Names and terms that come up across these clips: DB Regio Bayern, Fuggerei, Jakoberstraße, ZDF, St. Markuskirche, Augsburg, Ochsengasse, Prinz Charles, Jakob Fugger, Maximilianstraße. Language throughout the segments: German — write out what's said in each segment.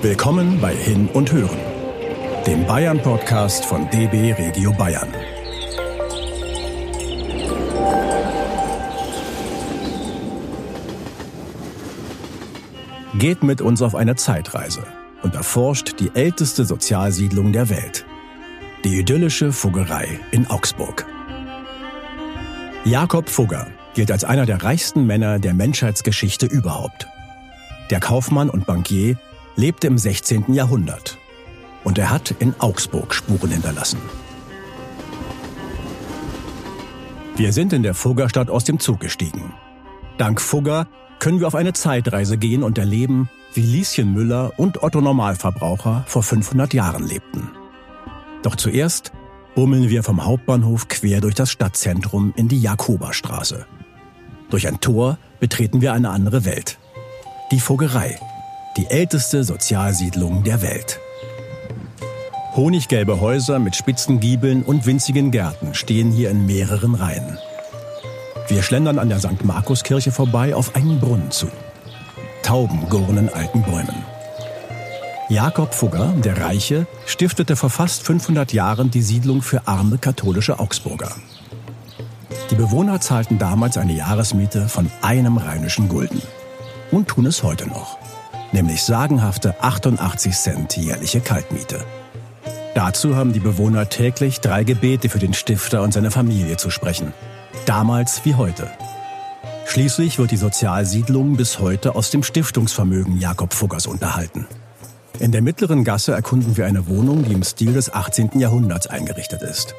Willkommen bei Hin und Hören, dem Bayern-Podcast von DB Regio Bayern. Geht mit uns auf eine Zeitreise und erforscht die älteste Sozialsiedlung der Welt, die idyllische Fuggerei in Augsburg. Jakob Fugger gilt als einer der reichsten Männer der Menschheitsgeschichte überhaupt. Der Kaufmann und Bankier lebte im 16. Jahrhundert und er hat in Augsburg Spuren hinterlassen. Wir sind in der Fuggerstadt aus dem Zug gestiegen. Dank Fugger können wir auf eine Zeitreise gehen und erleben, wie Lieschen Müller und Otto Normalverbraucher vor 500 Jahren lebten. Doch zuerst bummeln wir vom Hauptbahnhof quer durch das Stadtzentrum in die Jakoberstraße. Durch ein Tor betreten wir eine andere Welt. Die Fuggerei, die älteste Sozialsiedlung der Welt. Honiggelbe Häuser mit spitzen Giebeln und winzigen Gärten stehen hier in mehreren Reihen. Wir schlendern an der St. Markuskirche vorbei auf einen Brunnen zu. Tauben gurren in alten Bäumen. Jakob Fugger, der Reiche, stiftete vor fast 500 Jahren die Siedlung für arme katholische Augsburger. Die Bewohner zahlten damals eine Jahresmiete von einem rheinischen Gulden. Und tun es heute noch. Nämlich sagenhafte 88 Cent jährliche Kaltmiete. Dazu haben die Bewohner täglich 3 Gebete für den Stifter und seine Familie zu sprechen. Damals wie heute. Schließlich wird die Sozialsiedlung bis heute aus dem Stiftungsvermögen Jakob Fuggers unterhalten. In der mittleren Gasse erkunden wir eine Wohnung, die im Stil des 18. Jahrhunderts eingerichtet ist.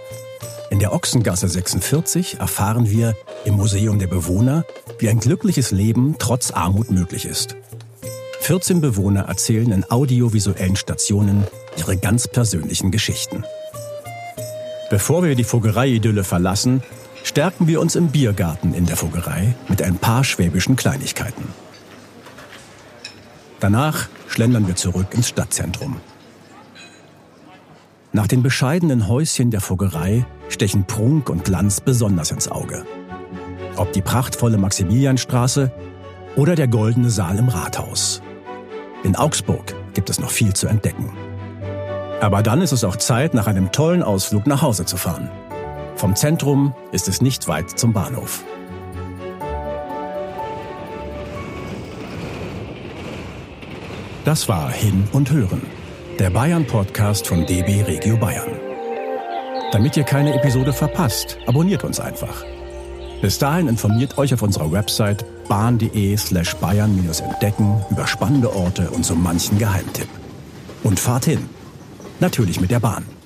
In der Ochsengasse 46 erfahren wir im Museum der Bewohner, wie ein glückliches Leben trotz Armut möglich ist. 14 Bewohner erzählen in audiovisuellen Stationen ihre ganz persönlichen Geschichten. Bevor wir die Fuggerei-Idylle verlassen, stärken wir uns im Biergarten in der Fuggerei mit ein paar schwäbischen Kleinigkeiten. Danach schlendern wir zurück ins Stadtzentrum. Nach den bescheidenen Häuschen der Fuggerei stechen Prunk und Glanz besonders ins Auge. Ob die prachtvolle Maximilianstraße oder der goldene Saal im Rathaus. In Augsburg gibt es noch viel zu entdecken. Aber dann ist es auch Zeit, nach einem tollen Ausflug nach Hause zu fahren. Vom Zentrum ist es nicht weit zum Bahnhof. Das war Hin und Hören, der Bayern-Podcast von DB Regio Bayern. Damit ihr keine Episode verpasst, abonniert uns einfach. Bis dahin informiert euch auf unserer Website bahn.de/bayern-entdecken über spannende Orte und so manchen Geheimtipp. Und fahrt hin. Natürlich mit der Bahn.